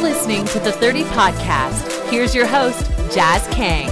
You're listening to The 30 Podcast. Here's your host, Jazz Kang.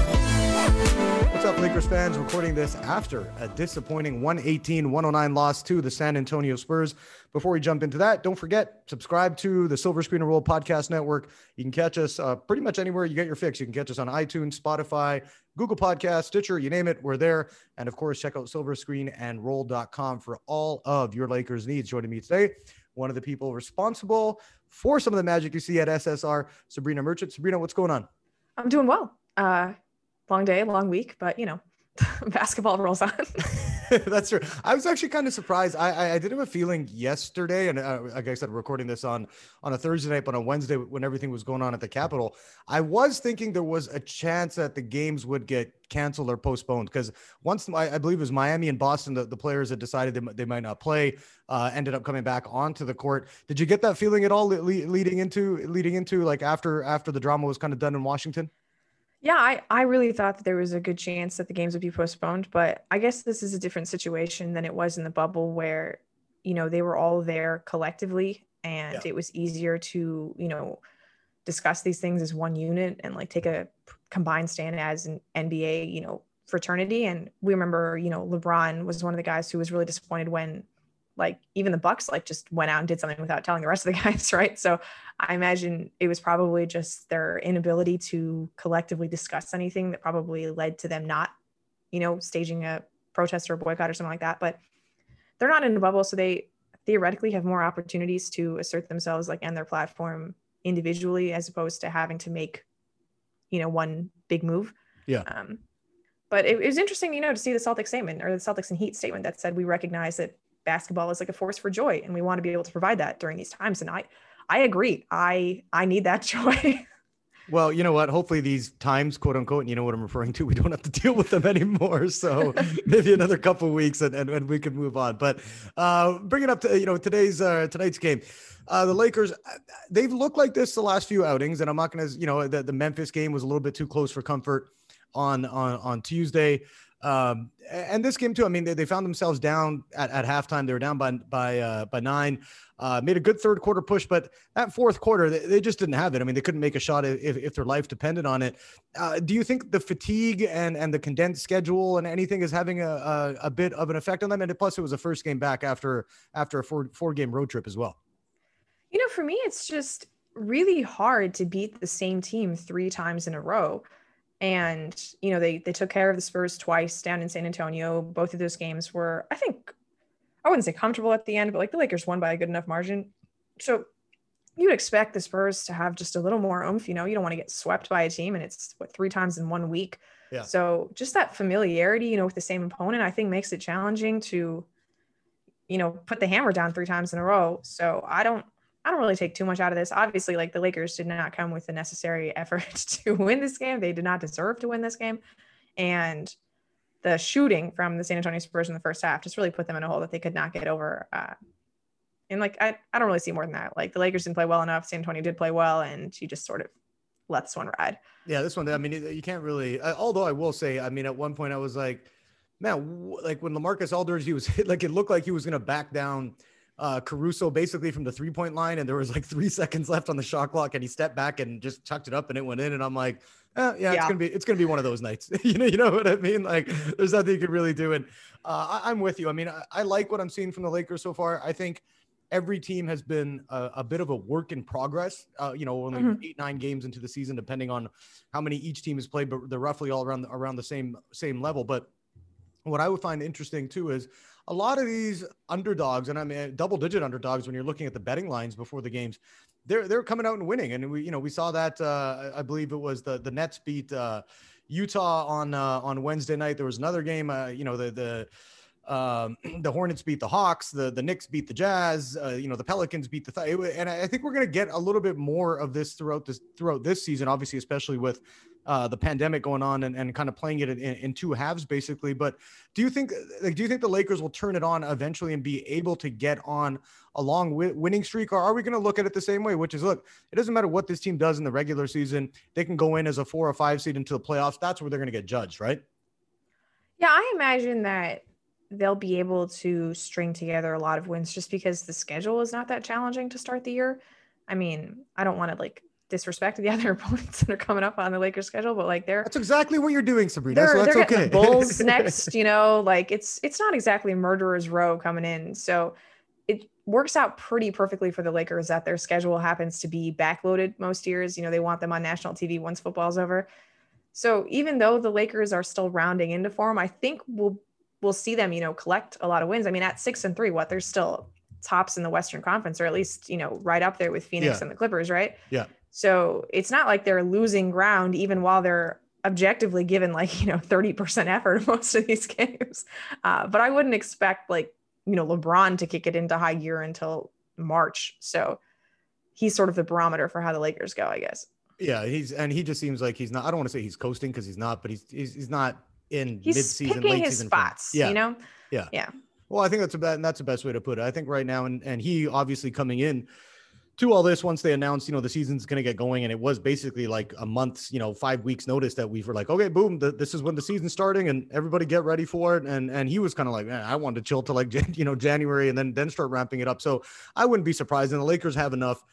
What's up, Lakers fans? Recording this after a disappointing 118-109 loss to the San Antonio Spurs. Before we jump into that, don't forget, subscribe to the Silver Screen and Roll Podcast Network. You can catch us pretty much anywhere you get your fix. You can catch us on iTunes, Spotify, Google Podcasts, Stitcher, you name it, we're there. And of course, check out silverscreenandroll.com for all of your Lakers needs. Joining me today, one of the people responsible for some of the magic you see at SSR, Sabrina Merchant. Sabrina, what's going on? I'm doing well. Long day, long week, but you know, basketball rolls on. That's true. I was actually kind of surprised. I did have a feeling yesterday, and like I said, recording this on a Thursday night, but on Wednesday when everything was going on at the Capitol, I was thinking there was a chance that the games would get canceled or postponed, because once I believe it was Miami and Boston, the players had decided they might not play, ended up coming back onto the court. Did you get that feeling at all leading into like after the drama was kind of done in Washington? Yeah, I really thought that there was a good chance that the games would be postponed, but I guess this is a different situation than it was in the bubble where, you know, they were all there collectively and It was easier to, you know, discuss these things as one unit and like take a combined stand as an NBA, you know, fraternity. And we remember, you know, LeBron was one of the guys who was really disappointed when like even the Bucks like just went out and did something without telling the rest of the guys, right? So I imagine it was probably just their inability to collectively discuss anything that probably led to them not, you know, staging a protest or a boycott or something like that. But they're not in a bubble, so they theoretically have more opportunities to assert themselves like and their platform individually as opposed to having to make, you know, one big move. Yeah. But it was interesting, you know, to see the Celtics statement or the Celtics and Heat statement that said, we recognize that basketball is like a force for joy, and we want to be able to provide that during these times. And I agree. I need that joy. Well, you know what? Hopefully these times, quote unquote, and you know what I'm referring to, we don't have to deal with them anymore. So maybe another couple of weeks and we could move on. But bring it up to, you know, tonight's game. The Lakers, they've looked like this the last few outings, and I'm not going to, you know, the Memphis game was a little bit too close for comfort on Tuesday. And this game too, I mean, they found themselves down at halftime. They were down by 9, made a good third quarter push, but that fourth quarter, they just didn't have it. I mean, they couldn't make a shot if their life depended on it. Do you think the fatigue and the condensed schedule and anything is having a bit of an effect on them? And plus it was a first game back after a four game road trip as well. You know, for me, it's just really hard to beat the same team 3 times in a row. And, you know, they took care of the Spurs twice down in San Antonio. Both of those games were, I think, I wouldn't say comfortable at the end, but like the Lakers won by a good enough margin. So you'd expect the Spurs to have just a little more oomph, you know, you don't want to get swept by a team and it's 3 times in 1 week. Yeah. So just that familiarity, you know, with the same opponent, I think makes it challenging to, you know, put the hammer down 3 times in a row. So I don't really take too much out of this. Obviously, like the Lakers did not come with the necessary effort to win this game. They did not deserve to win this game. And the shooting from the San Antonio Spurs in the first half just really put them in a hole that they could not get over. And like, I don't really see more than that. Like the Lakers didn't play well enough. San Antonio did play well. And you just sort of let this one ride. Yeah, this one, I mean, you can't really, although I will say, I mean, at one point I was like, man, like when LaMarcus Aldridge, he was hit, like it looked like he was going to back down Caruso basically from the 3-point line, and there was like 3 seconds left on the shot clock, and he stepped back and just tucked it up and it went in, and I'm like, it's gonna be one of those nights. you know what I mean? Like there's nothing you could really do. And I'm with you. I mean, I like what I'm seeing from the Lakers so far. I think every team has been a bit of a work in progress, you know, only 8-9 games into the season, depending on how many each team has played, but they're roughly all around the same level. But what I would find interesting too is a lot of these underdogs, and I mean double-digit underdogs, when you're looking at the betting lines before the games, they're coming out and winning, and we saw that. I believe it was the Nets beat Utah on Wednesday night. There was another game, you know, the Hornets beat the Hawks, the Knicks beat the Jazz, you know, the Pelicans beat and I think we're going to get a little bit more of this throughout this season, obviously, especially with the pandemic going on and kind of playing it in 2 halves basically. But do you think the Lakers will turn it on eventually and be able to get on a long winning streak? Or are we going to look at it the same way, which is, look, it doesn't matter what this team does in the regular season. They can go in as a 4 or 5 seed into the playoffs. That's where they're going to get judged, right? Yeah, I imagine that they'll be able to string together a lot of wins just because the schedule is not that challenging to start the year. I mean, I don't want to like disrespect the other opponents that are coming up on the Lakers schedule, but like that's exactly what you're doing, Sabrina. So that's okay. The Bulls next, like it's not exactly murderer's row coming in. So it works out pretty perfectly for the Lakers that their schedule happens to be backloaded most years. They want them on national TV once football's over. So even though the Lakers are still rounding into form, I think we'll see them, collect a lot of wins. I mean, at 6-3, they're still tops in the Western Conference, or at least, right up there with Phoenix and the Clippers, right? Yeah. So it's not like they're losing ground, even while they're objectively given 30% effort in most of these games. But I wouldn't expect LeBron to kick it into high gear until March. So he's sort of the barometer for how the Lakers go, I guess. Yeah. He just seems like he's not, I don't want to say he's coasting, cause he's not, but he's not in mid-season, late his season spots, yeah. Yeah. Yeah. Well, I think that's the best way to put it. I think right now, and he obviously coming in to all this, once they announced, the season's going to get going, and it was basically like a month's, 5 weeks notice that we were like, okay, boom, this is when the season's starting, and everybody get ready for it. And he was kind of like, man, I wanted to chill till January, and then start ramping it up. So I wouldn't be surprised. And the Lakers have enough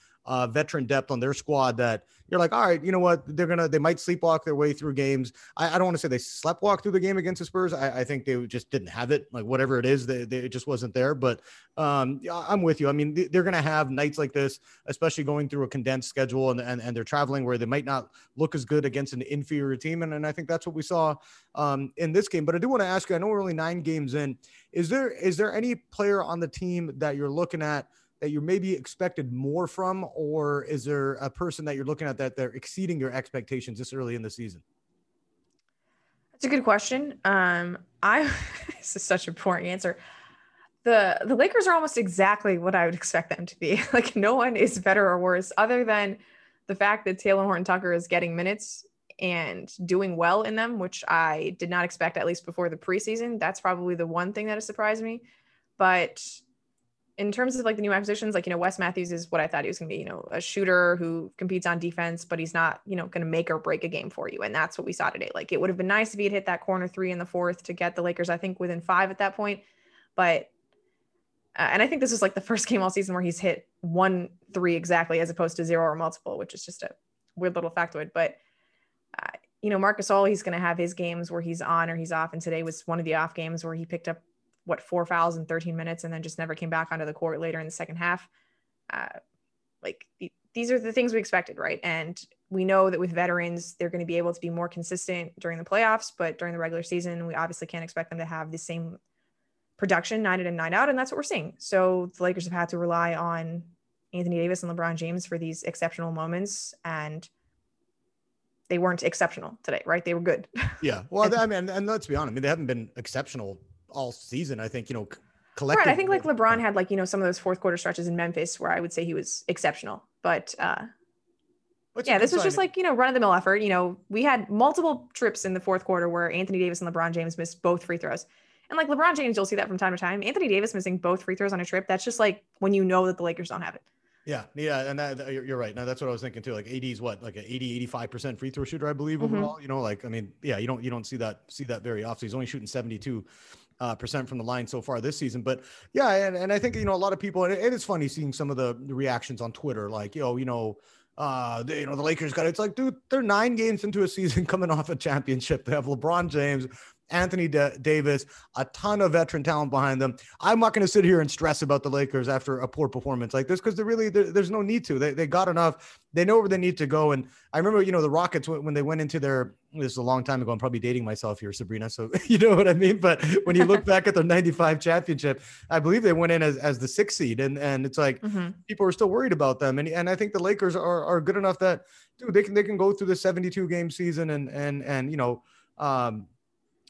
veteran depth on their squad that you're like, all right, you know what, they might sleepwalk their way through games. I don't want to say they sleptwalk through the game against the Spurs. I think they just didn't have it. Like, whatever it is, it just wasn't there. But I'm with you. I mean, they're going to have nights like this, especially going through a condensed schedule and they're traveling where they might not look as good against an inferior team. And I think that's what we saw in this game. But I do want to ask you, I know we're only 9 games in. Is there any player on the team that you're looking at that you maybe expected more from, or is there a person that you're looking at that they're exceeding your expectations this early in the season? That's a good question. This is such a boring answer. The Lakers are almost exactly what I would expect them to be. Like, no one is better or worse, other than the fact that Taylor Horton Tucker is getting minutes and doing well in them, which I did not expect, at least before the preseason. That's probably the one thing that has surprised me. But in terms of the new acquisitions, Wes Matthews is what I thought he was going to be, a shooter who competes on defense, but he's not, going to make or break a game for you. And that's what we saw today. It would have been nice if he had hit that corner 3 in the 4th to get the Lakers, I think, within 5 at that point. But, and I think this is the first game all season where he's hit 1 3 exactly, as opposed to 0 or multiple, which is just a weird little factoid. But, Marc Gasol, he's going to have his games where he's on or he's off. And today was one of the off games where he picked up 4 fouls in 13 minutes and then just never came back onto the court later in the second half. These are the things we expected, right? And we know that with veterans, they're going to be able to be more consistent during the playoffs, but during the regular season, we obviously can't expect them to have the same production night in and night out. And that's what we're seeing. So the Lakers have had to rely on Anthony Davis and LeBron James for these exceptional moments, and they weren't exceptional today, right? They were good. Yeah. Well, and let's be honest. They haven't been exceptional all season, I think, collectively. Right. I think LeBron had some of those fourth quarter stretches in Memphis where I would say he was exceptional, but this was just run of the mill effort. We had multiple trips in the fourth quarter where Anthony Davis and LeBron James missed both free throws. And LeBron James, you'll see that from time to time. Anthony Davis missing both free throws on a trip. That's just when you know that the Lakers don't have it. Yeah. Yeah. And you're right. Now that's what I was thinking too. AD is what, an 85% free throw shooter, I believe, overall, you don't see that very often. He's only shooting 72% from the line so far this season. But yeah, and I think, a lot of people, and it is funny seeing some of the reactions on Twitter, the Lakers got it. It's dude, they're 9 games into a season coming off a championship. They have LeBron James, Anthony Davis, a ton of veteran talent behind them. I'm not going to sit here and stress about the Lakers after a poor performance like this, because there's no need to. They got enough. They know where they need to go. And I remember, the Rockets, when they went into their, this is a long time ago, I'm probably dating myself here, Sabrina, so you know what I mean? But when you look back at their 95 championship, I believe they went in as the 6th seed. And it's people are still worried about them. And I think the Lakers are good enough that, dude, they can go through the 72 game season and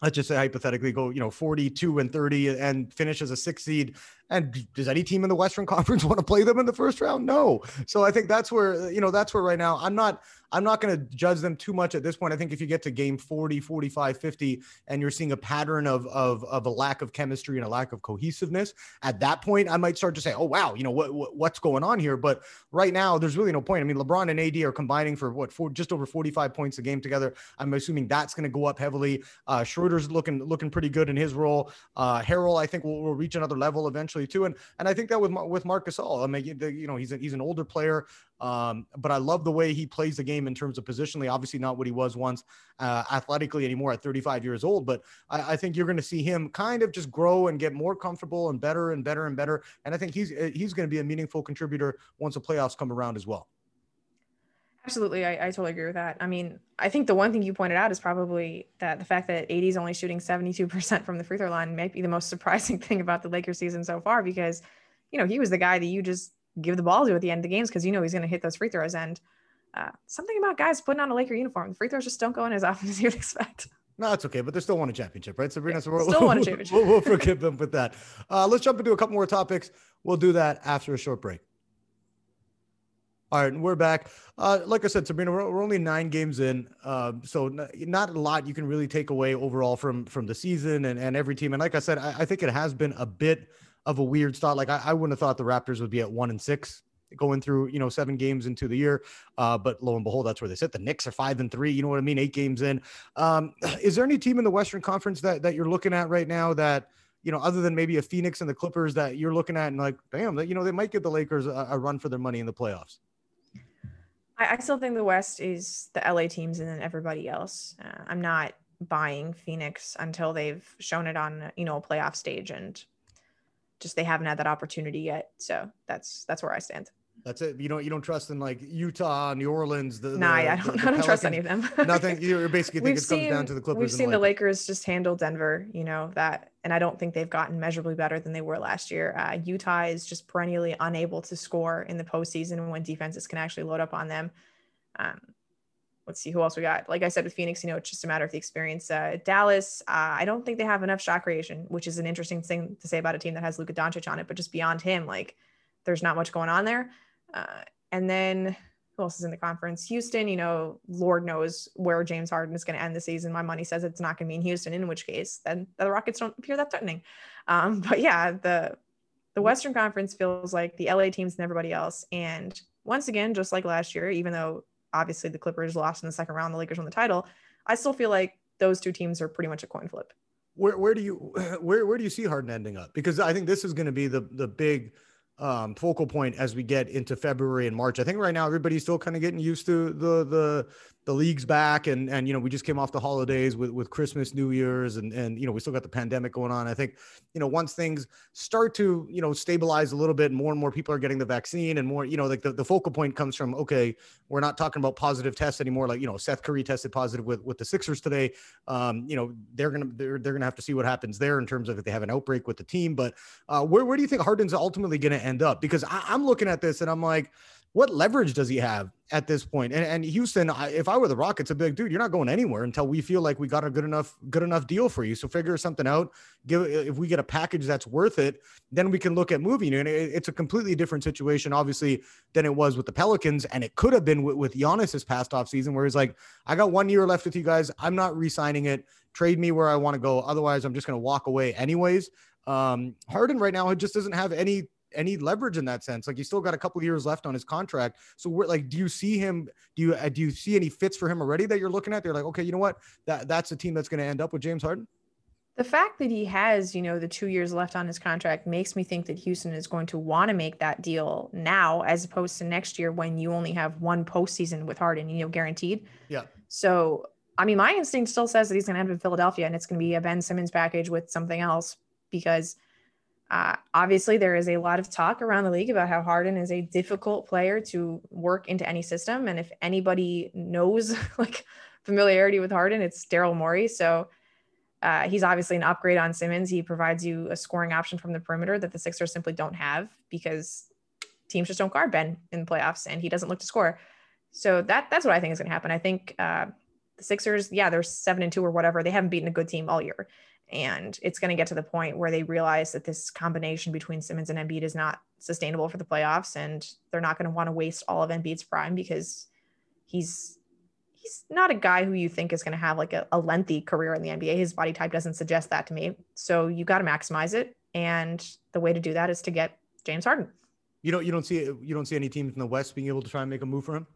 let's just say hypothetically go, 42-30 and finish as a 6th seed. And does any team in the Western Conference want to play them in the first round? No. So I think that's where, right now I'm not going to judge them too much at this point. I think if you get to game 40, 45, 50, and you're seeing a pattern of a lack of chemistry and a lack of cohesiveness, at that point, I might start to say, oh, wow, what's going on here? But right now there's really no point. LeBron and AD are combining for just over 45 points a game together. I'm assuming that's going to go up heavily. Schroeder's looking pretty good in his role. Harrell, I think will reach another level eventually. eventually too. And I think that with Marc Gasol, I mean, he's an older player, but I love the way he plays the game in terms of positionally, obviously not what he was once athletically anymore at 35 years old, but I think you're going to see him kind of just grow and get more comfortable and better and better and better. And I think he's going to be a meaningful contributor once the playoffs come around as well. Absolutely. I totally agree with that. I mean, I think the one thing you pointed out is probably that the fact that AD is only shooting 72% from the free throw line might be the most surprising thing about the Lakers season so far, because, you know, he was the guy that you just give the ball to at the end of the games because, you know, he's going to hit those free throws. And something about guys putting on a Laker uniform, the free throws just don't go in as often as you'd expect. No, it's okay, but they still won a championship, right, Sabrina? Yeah, so still won a championship. We'll forgive them for that. Let's jump into a couple more topics. We'll do that after a short break. All right, and we're back. Like I said, Sabrina, we're only 9 games in, so not a lot you can really take away overall from the season and every team. And like I said, I think it has been a bit of a weird start. Like I wouldn't have thought the Raptors would be at 1-6 going through, 7 games into the year. But lo and behold, that's where they sit. The Knicks are 5-3, you know what I mean? 8 games in. Is there any team in the Western Conference that you're looking at right now that, other than maybe a Phoenix and the Clippers that you're looking at and like, damn, they might give the Lakers a run for their money in the playoffs? I still think the West is the LA teams and then everybody else. I'm not buying Phoenix until they've shown it on, a playoff stage, and just they haven't had that opportunity yet. So that's where I stand. That's it. You don't trust in like Utah, New Orleans. I don't trust any of them. Nothing. You're basically think it comes down to the Clippers. We've seen the Lakers just handle Denver, and I don't think they've gotten measurably better than they were last year. Utah is just perennially unable to score in the postseason when defenses can actually load up on them. Let's see who else we got. Like I said, with Phoenix, it's just a matter of the experience. Dallas, I don't think they have enough shot creation, which is an interesting thing to say about a team that has Luka Doncic on it, but just beyond him, like there's not much going on there. And then who else is in the conference? Houston, Lord knows where James Harden is going to end the season. My money says it's not going to be in Houston, in which case then the Rockets don't appear that threatening. But yeah, the Western Conference feels like the LA teams and everybody else. And once again, just like last year, even though obviously the Clippers lost in the second round, the Lakers won the title, I still feel like those two teams are pretty much a coin flip. Where do you see Harden ending up? Because I think this is going to be the big focal point as we get into February and March. I think right now everybody's still kind of getting used to the league's back, and we just came off the holidays with Christmas, New Year's, and we still got the pandemic going on. I think once things start to stabilize a little bit, more and more people are getting the vaccine, and more like the focal point comes from, okay, we're not talking about positive tests anymore. Like Steph Curry tested positive with the Sixers today. They're gonna have to see what happens there in terms of if they have an outbreak with the team. But where do you think Harden's ultimately gonna end up? Because I'm looking at this and I'm like, what leverage does he have at this point? And Houston, if I were the Rockets, I'd be like, dude, you're not going anywhere until we feel like we got a good enough deal for you. So figure something out. If we get a package that's worth it, then we can look at moving. And it's a completely different situation, obviously, than it was with the Pelicans. And it could have been with Giannis's past off season, where he's like, I got 1 year left with you guys. I'm not re-signing it. Trade me where I want to go. Otherwise, I'm just going to walk away anyways. Harden right now just doesn't have any leverage in that sense. Like, you still got a couple of years left on his contract. So we're like, do you see him? Do you see any fits for him already that you're looking at? They're like, okay, you know what? That's a team that's going to end up with James Harden. The fact that he has, the 2 years left on his contract makes me think that Houston is going to want to make that deal now, as opposed to next year when you only have one postseason with Harden, guaranteed. Yeah. So, I mean, my instinct still says that he's going to end up in Philadelphia, and it's going to be a Ben Simmons package with something else, because obviously there is a lot of talk around the league about how Harden is a difficult player to work into any system. And if anybody knows familiarity with Harden, it's Daryl Morey. So he's obviously an upgrade on Simmons. He provides you a scoring option from the perimeter that the Sixers simply don't have, because teams just don't guard Ben in the playoffs, and he doesn't look to score. So that's what I think is going to happen. I think the Sixers, they're 7-2 or whatever. They haven't beaten a good team all year. And it's going to get to the point where they realize that this combination between Simmons and Embiid is not sustainable for the playoffs, and they're not going to want to waste all of Embiid's prime, because he's not a guy who you think is going to have a lengthy career in the NBA. His body type doesn't suggest that to me. So you got to maximize it, and the way to do that is to get James Harden. You don't see any teams in the West being able to try and make a move for him?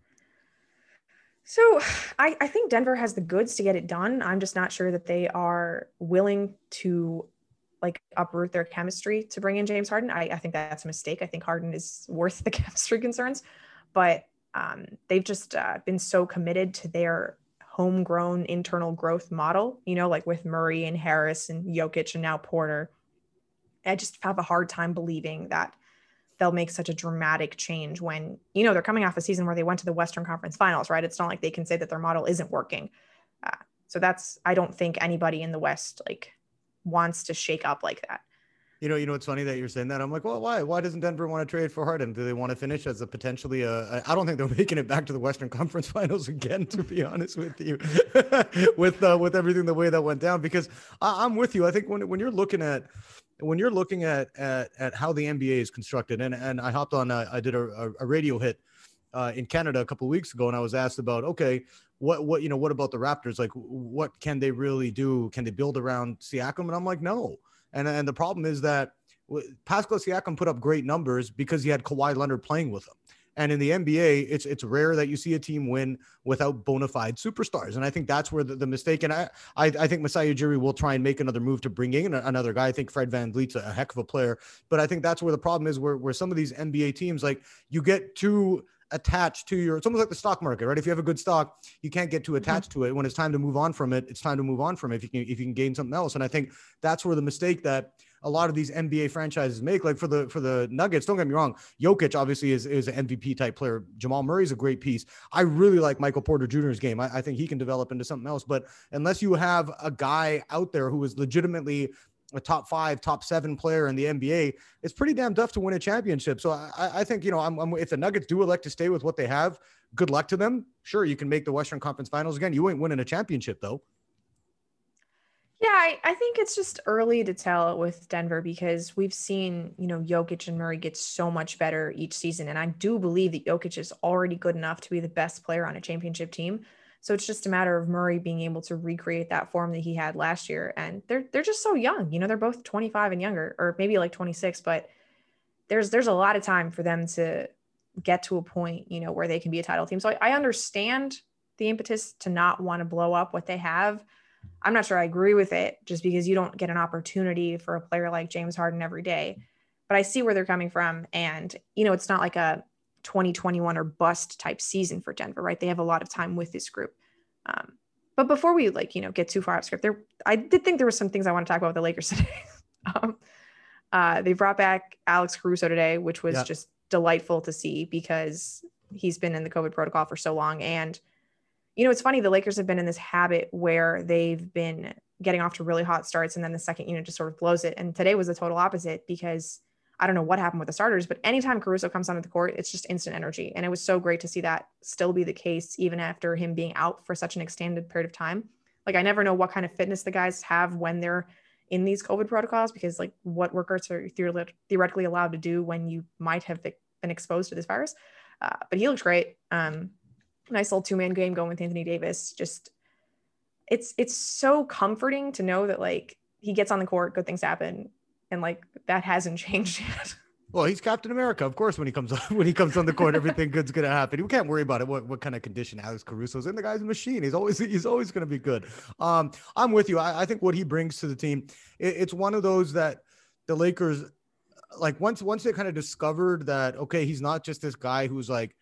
So I think Denver has the goods to get it done. I'm just not sure that they are willing to like uproot their chemistry to bring in James Harden. I think that's a mistake. I think Harden is worth the chemistry concerns, but they've just been so committed to their homegrown internal growth model, you know, like with Murray and Harris and Jokic and now Porter. I just have a hard time believing that they'll make such a dramatic change when, you know, they're coming off a season where they went to the Western Conference Finals, right? It's not like they can say that their model isn't working. So that's, I don't think anybody in the West like wants to shake up like that. You know, it's funny that you're saying that. I'm like, well, why doesn't Denver want to trade for Harden? Do they want to finish as a potentially, I don't think they're making it back to the Western Conference Finals again, to be honest with you, with everything, the way that went down, because I'm with you. I think when you're looking at how the NBA is constructed, and I hopped on, I did a radio hit in Canada a couple of weeks ago, and I was asked about, okay, what about the Raptors? Like, what can they really do? Can they build around Siakam? And I'm like, no. And the problem is that Pascal Siakam put up great numbers because he had Kawhi Leonard playing with him. And in the NBA, it's rare that you see a team win without bona fide superstars. And I think that's where the mistake, and I think Masai Ujiri will try and make another move to bring in another guy. I think Fred VanVleet's a heck of a player, but I think that's where the problem is, where some of these NBA teams, like, you get too attached to your, it's almost like the stock market, right? If you have a good stock, you can't get too attached to it. When it's time to move on from it, it's time to move on from it if you can gain something else. And I think that's where the mistake that a lot of these NBA franchises make, like for the Nuggets, don't get me wrong, Jokic obviously is an MVP type player. Jamal Murray is a great piece. I really like Michael Porter Jr.'s game. I think he can develop into something else, but unless you have a guy out there who is legitimately a top 5, top 7 player in the NBA, it's pretty damn tough to win a championship. So I think, you know, if the Nuggets do elect to stay with what they have, good luck to them. Sure, you can make the Western Conference Finals again. You ain't winning a championship, though. Yeah, I think it's just early to tell with Denver because we've seen, you know, Jokic and Murray get so much better each season. And I do believe that Jokic is already good enough to be the best player on a championship team. So it's just a matter of Murray being able to recreate that form that he had last year. And they're just so young, you know, they're both 25 and younger, or maybe like 26, but there's a lot of time for them to get to a point, you know, where they can be a title team. So I understand the impetus to not want to blow up what they have. I'm not sure I agree with it, just because you don't get an opportunity for a player like James Harden every day, but I see where they're coming from. And, you know, it's not like a 2021 or bust type season for Denver, right? They have a lot of time with this group. But before we get too far off script there, I did think there were some things I want to talk about with the Lakers today. They brought back Alex Caruso today, which was just delightful to see because he's been in the COVID protocol for so long. And, you know, it's funny, the Lakers have been in this habit where they've been getting off to really hot starts, and then the second unit just sort of blows it. And today was the total opposite because I don't know what happened with the starters, but anytime Caruso comes onto the court, it's just instant energy. And it was so great to see that still be the case, even after him being out for such an extended period of time. Like, I never know what kind of fitness the guys have when they're in these COVID protocols, because like, what workouts are theoretically allowed to do when you might have been exposed to this virus. But he looked great. Nice little two-man game going with Anthony Davis. Just it's so comforting to know that like, he gets on the court, good things happen. And like, that hasn't changed yet. Well, he's Captain America, of course. When he comes on the court, everything good's gonna happen. We can't worry about it. What kind of condition Alex Caruso's in? The guy's a machine. He's always gonna be good. I'm with you. I think what he brings to the team, it's one of those that the Lakers, like, once they kind of discovered that, okay, he's not just this guy who's like,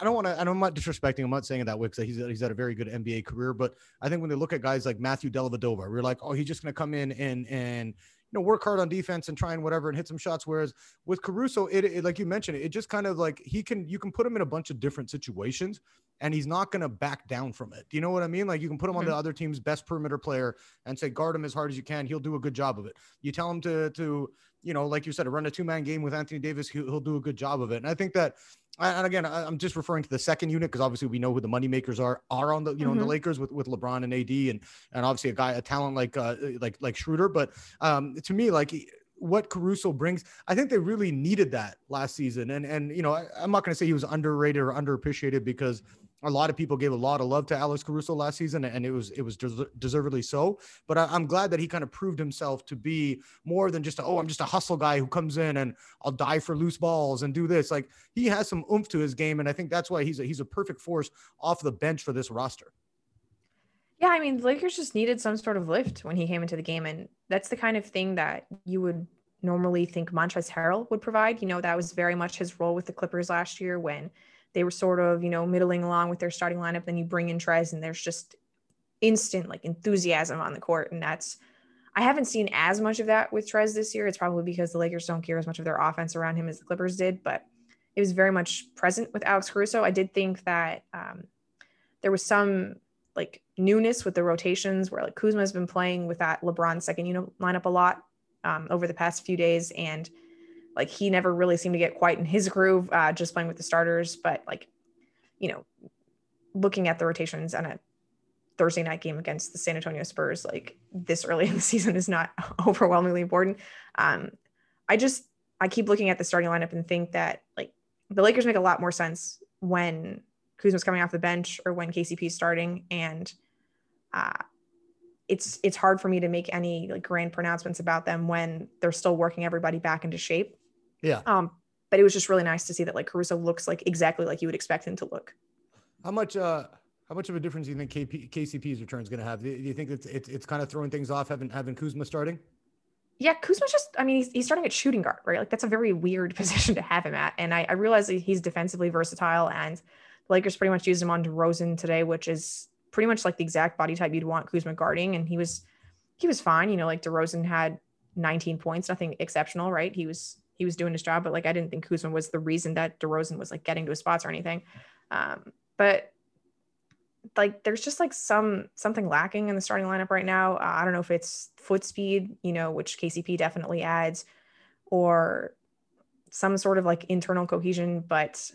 I'm not disrespecting him. I'm not saying it that way because he's had a very good NBA career. But I think when they look at guys like Matthew Dellavedova, we're like, oh, he's just gonna come in and you know, work hard on defense and try and whatever and hit some shots. Whereas with Caruso, it like you mentioned, it just kind of like you can put him in a bunch of different situations and he's not going to back down from it. Do you know what I mean? Like, you can put him on the other team's best perimeter player and say, guard him as hard as you can. He'll do a good job of it. You tell him to, you know, like you said, run a two-man game with Anthony Davis. He'll do a good job of it. And I think that, and again, I'm just referring to the second unit because obviously we know who the moneymakers are on the, you know, in the Lakers with LeBron and AD and obviously a talent like Schroeder. But to me, like, what Caruso brings, I think they really needed that last season. And you know, I'm not going to say he was underrated or underappreciated because a lot of people gave a lot of love to Alex Caruso last season, and it was deservedly so. But I'm glad that he kind of proved himself to be more than just, I'm just a hustle guy who comes in and I'll die for loose balls and do this. Like, he has some oomph to his game, and I think that's why he's a perfect force off the bench for this roster. Yeah, I mean, Lakers just needed some sort of lift when he came into the game, and that's the kind of thing that you would normally think Montrezl Harrell would provide. You know, that was very much his role with the Clippers last year when they were sort of, you know, middling along with their starting lineup. Then you bring in Trez, and there's just instant, like, enthusiasm on the court, and that's – I haven't seen as much of that with Trez this year. It's probably because the Lakers don't care as much of their offense around him as the Clippers did, but it was very much present with Alex Caruso. I did think that there was some – like newness with the rotations where like Kuzma has been playing with that LeBron second unit lineup a lot over the past few days. And like, he never really seemed to get quite in his groove just playing with the starters, but like, you know, looking at the rotations on a Thursday night game against the San Antonio Spurs, like this early in the season is not overwhelmingly important. I keep looking at the starting lineup and think that like the Lakers make a lot more sense when Kuzma's coming off the bench or when KCP's starting. And it's hard for me to make any like grand pronouncements about them when they're still working everybody back into shape. Yeah. But it was just really nice to see that like Caruso looks like exactly like you would expect him to look. How much of a difference do you think KCP's return is going to have? Do you think it's kind of throwing things off having Kuzma starting? Yeah. Kuzma's just, I mean, he's starting at shooting guard, right? Like that's a very weird position to have him at. And I realize that he's defensively versatile, and Lakers pretty much used him on DeRozan today, which is pretty much like the exact body type you'd want Kuzma guarding. And he was fine. You know, like DeRozan had 19 points, nothing exceptional, right? He was doing his job, but like, I didn't think Kuzma was the reason that DeRozan was like getting to his spots or anything. But like, there's just like something lacking in the starting lineup right now. I don't know if it's foot speed, you know, which KCP definitely adds, or some sort of like internal cohesion, but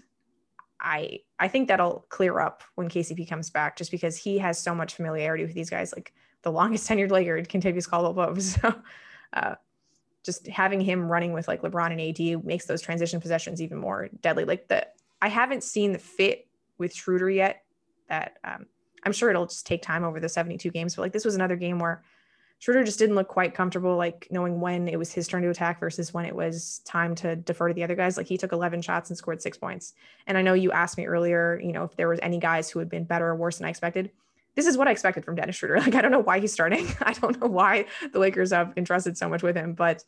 I think that'll clear up when KCP comes back, just because he has so much familiarity with these guys, like the longest tenured Laker, Kentavious Caldwell-Pope. So just having him running with like LeBron and AD makes those transition possessions even more deadly. Like I haven't seen the fit with Schroeder yet. That I'm sure it'll just take time over the 72 games, but like this was another game where Schroeder just didn't look quite comfortable, like knowing when it was his turn to attack versus when it was time to defer to the other guys. Like he took 11 shots and scored 6 points. And I know you asked me earlier, you know, if there was any guys who had been better or worse than I expected. This is what I expected from Dennis Schroeder. Like, I don't know why he's starting. I don't know why the Lakers have entrusted so much with him, but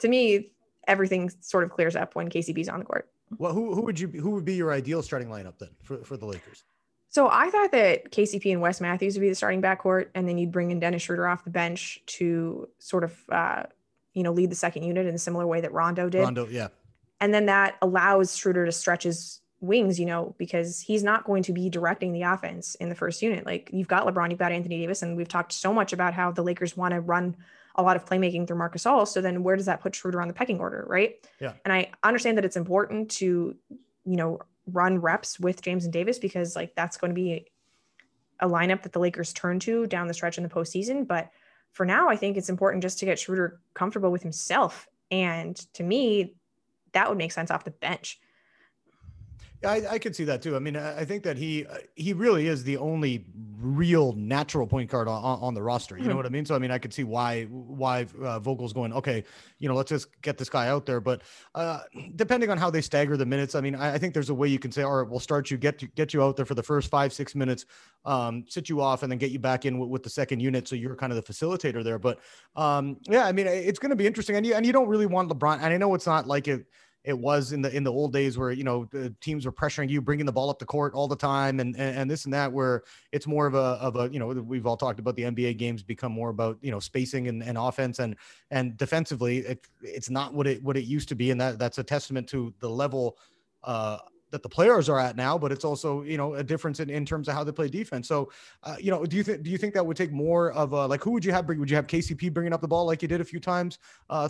to me, everything sort of clears up when KCP's on the court. Well, who would be your ideal starting lineup then for the Lakers? So I thought that KCP and Wes Matthews would be the starting backcourt, and then you'd bring in Dennis Schroeder off the bench to sort of, you know, lead the second unit in a similar way that Rondo did. Rondo, yeah. And then that allows Schroeder to stretch his wings, you know, because he's not going to be directing the offense in the first unit. Like you've got LeBron, you've got Anthony Davis, and we've talked so much about how the Lakers want to run a lot of playmaking through Marc Gasol. So then where does that put Schroeder on the pecking order, right? Yeah. And I understand that it's important to, you know, run reps with James and Davis, because like that's going to be a lineup that the Lakers turn to down the stretch in the postseason. But for now, I think it's important just to get Schroeder comfortable with himself. And to me, that would make sense off the bench. Yeah, I could see that too. I mean, I think that he really is the only real natural point guard on the roster. You know what I mean? So, I mean, I could see why Vogel's going, okay, you know, let's just get this guy out there. But depending on how they stagger the minutes, I mean, I think there's a way you can say, all right, we'll start you, get you out there for the first 5-6 minutes, sit you off, and then get you back in with the second unit. So you're kind of the facilitator there. But yeah, I mean, it's going to be interesting. And you don't really want LeBron. And I know it's not like it was in the old days where, you know, the teams were pressuring you, bringing the ball up the court all the time and this and that, where it's more of a, you know, we've all talked about the NBA games become more about, you know, spacing and offense and defensively, it's not what it used to be. And that's a testament to the level that the players are at now, but it's also, you know, a difference in terms of how they play defense. So, you know, do you think that would take more of a, like, who would you have bring? Would you have KCP bringing up the ball like you did a few times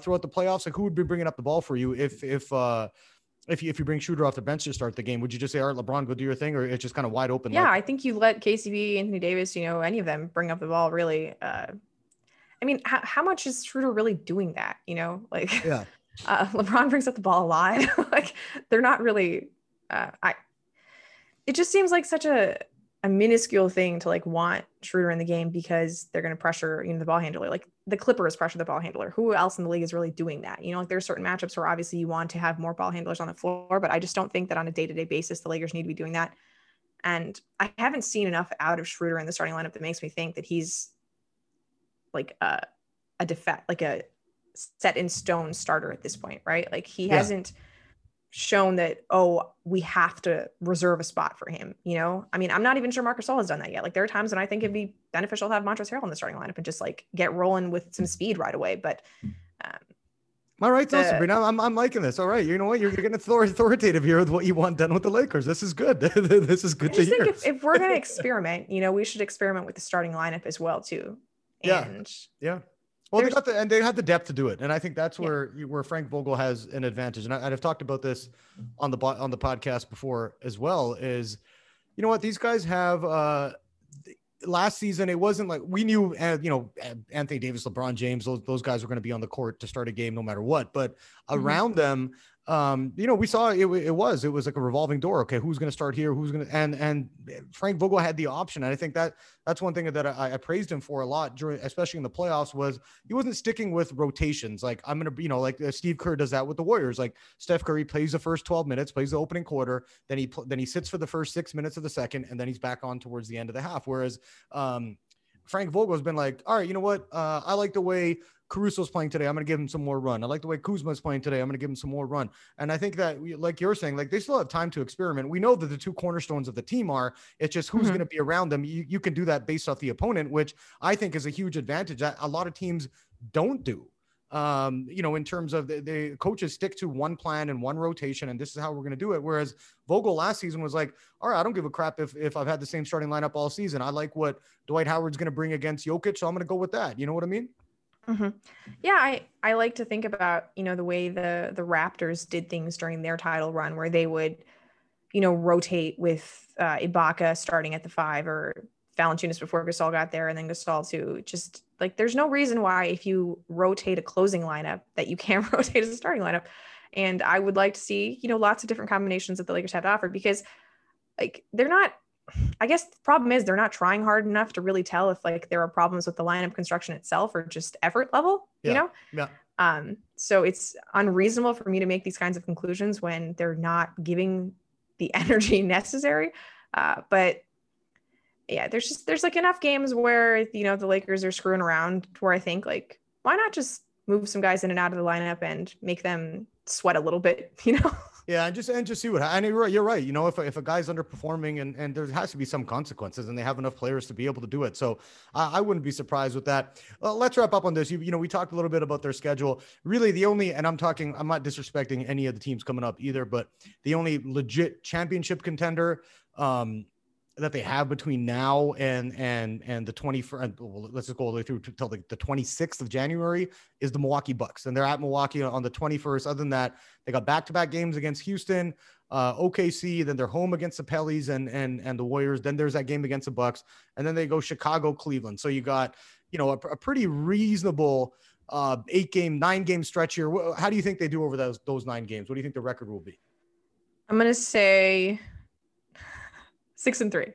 throughout the playoffs? Like, who would be bringing up the ball for you if you bring Schroeder off the bench to start the game? Would you just say, all right, LeBron, go do your thing, or it's just kind of wide open? Yeah, I think you let KCP, Anthony Davis, you know, any of them bring up the ball really. I mean, how much is Schroeder really doing that? You know, like, yeah. LeBron brings up the ball a lot. Like, they're not really. It just seems like such a minuscule thing to like want Schroeder in the game, because they're going to pressure, you know, the ball handler. Like the Clippers pressure the ball handler. Who else in the league is really doing that? You know, like there's certain matchups where obviously you want to have more ball handlers on the floor, but I just don't think that on a day-to-day basis, the Lakers need to be doing that. And I haven't seen enough out of Schroeder in the starting lineup that makes me think that he's like a set in stone starter at this point, right? Like he hasn't shown that, oh, we have to reserve a spot for him, you know? I mean, I'm not even sure Marc Gasol has done that yet. Like there are times when I think it'd be beneficial to have Montrezl Harrell in the starting lineup and just like get rolling with some speed right away. But all right, so Sabrina, I'm liking this. All right, you know what? You're getting authoritative here with what you want done with the Lakers. This is good. This is good to hear. I think if we're going to experiment, you know, we should experiment with the starting lineup as well too. And yeah. Well, they had the depth to do it, and I think that's where Frank Vogel has an advantage. And I've talked about this on the podcast before as well. Is, you know what, these guys have. Last season, it wasn't like we knew, you know, Anthony Davis, LeBron James, those guys were going to be on the court to start a game no matter what. But around them, you know, we saw it was like a revolving door. Okay, who's going to start here? Who's going to and Frank Vogel had the option. And I think that's one thing that I praised him for a lot during, especially in the playoffs, was he wasn't sticking with rotations. Like I'm going to, you know, like Steve Kerr does that with the Warriors. Like Steph Curry plays the first 12 minutes, plays the opening quarter. Then he sits for the first 6 minutes of the second, and then he's back on towards the end of the half. Whereas Frank Vogel has been like, all right, you know what? I like the way Caruso's playing today. I'm going to give him some more run. I like the way Kuzma's playing today. I'm going to give him some more run. And I think that, like you're saying, like they still have time to experiment. We know that the two cornerstones of the team are, it's just who's going to be around them. You can do that based off the opponent, which I think is a huge advantage that a lot of teams don't do. You know, in terms of the coaches stick to one plan and one rotation, and this is how we're going to do it. Whereas Vogel last season was like, all right, I don't give a crap if I've had the same starting lineup all season. I like what Dwight Howard's going to bring against Jokic, so I'm going to go with that. You know what I mean? Yeah, I like to think about, you know, the way the Raptors did things during their title run, where they would, you know, rotate with Ibaka starting at the 5 or Valanciunas before Gasol got there, and then Gasol too. Just like there's no reason why if you rotate a closing lineup that you can't rotate as a starting lineup. And I would like to see, you know, lots of different combinations that the Lakers have to offer, because like they're not, I guess the problem is they're not trying hard enough to really tell if like there are problems with the lineup construction itself or just effort level, you know? Yeah. So it's unreasonable for me to make these kinds of conclusions when they're not giving the energy necessary. But yeah, there's like enough games where, you know, the Lakers are screwing around to where I think like, why not just move some guys in and out of the lineup and make them sweat a little bit, you know? Yeah, and just see what. And you're right. You know, if a guy's underperforming, and there has to be some consequences, and they have enough players to be able to do it. So I wouldn't be surprised with that. Let's wrap up on this. You know, we talked a little bit about their schedule. Really, the only, and I'm not disrespecting any of the teams coming up either, but the only legit championship contender that they have between now and the 21st, let's just go all the way through till the 26th of January, is the Milwaukee Bucks. And they're at Milwaukee on the 21st. Other than that, they got back-to-back games against Houston, OKC, then they're home against the Pelicans and the Warriors. Then there's that game against the Bucks, and then they go Chicago, Cleveland. So you got, you know, a pretty reasonable 9-game stretch here. How do you think they do over those 9 games? What do you think the record will be? I'm going to say 6-3.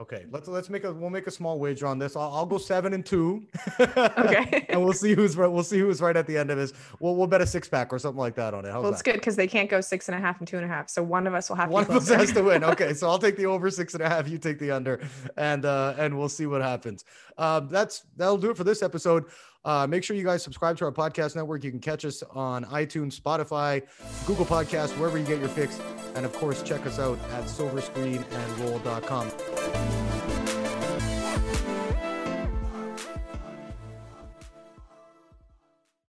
Okay. We'll make a small wager on this. I'll go 7-2. Okay. And we'll see who's right at the end of this. We'll bet a 6-pack or something like that on it. How's it's good because they can't go 6.5 and 2.5. So one of us will have to be closer. Has to win. Okay. So I'll take the over 6.5. You take the under, and we'll see what happens. That'll do it for this episode. Make sure you guys subscribe to our podcast network. You can catch us on iTunes, Spotify, Google Podcasts, wherever you get your picks. And of course, check us out at silverscreenandroll.com.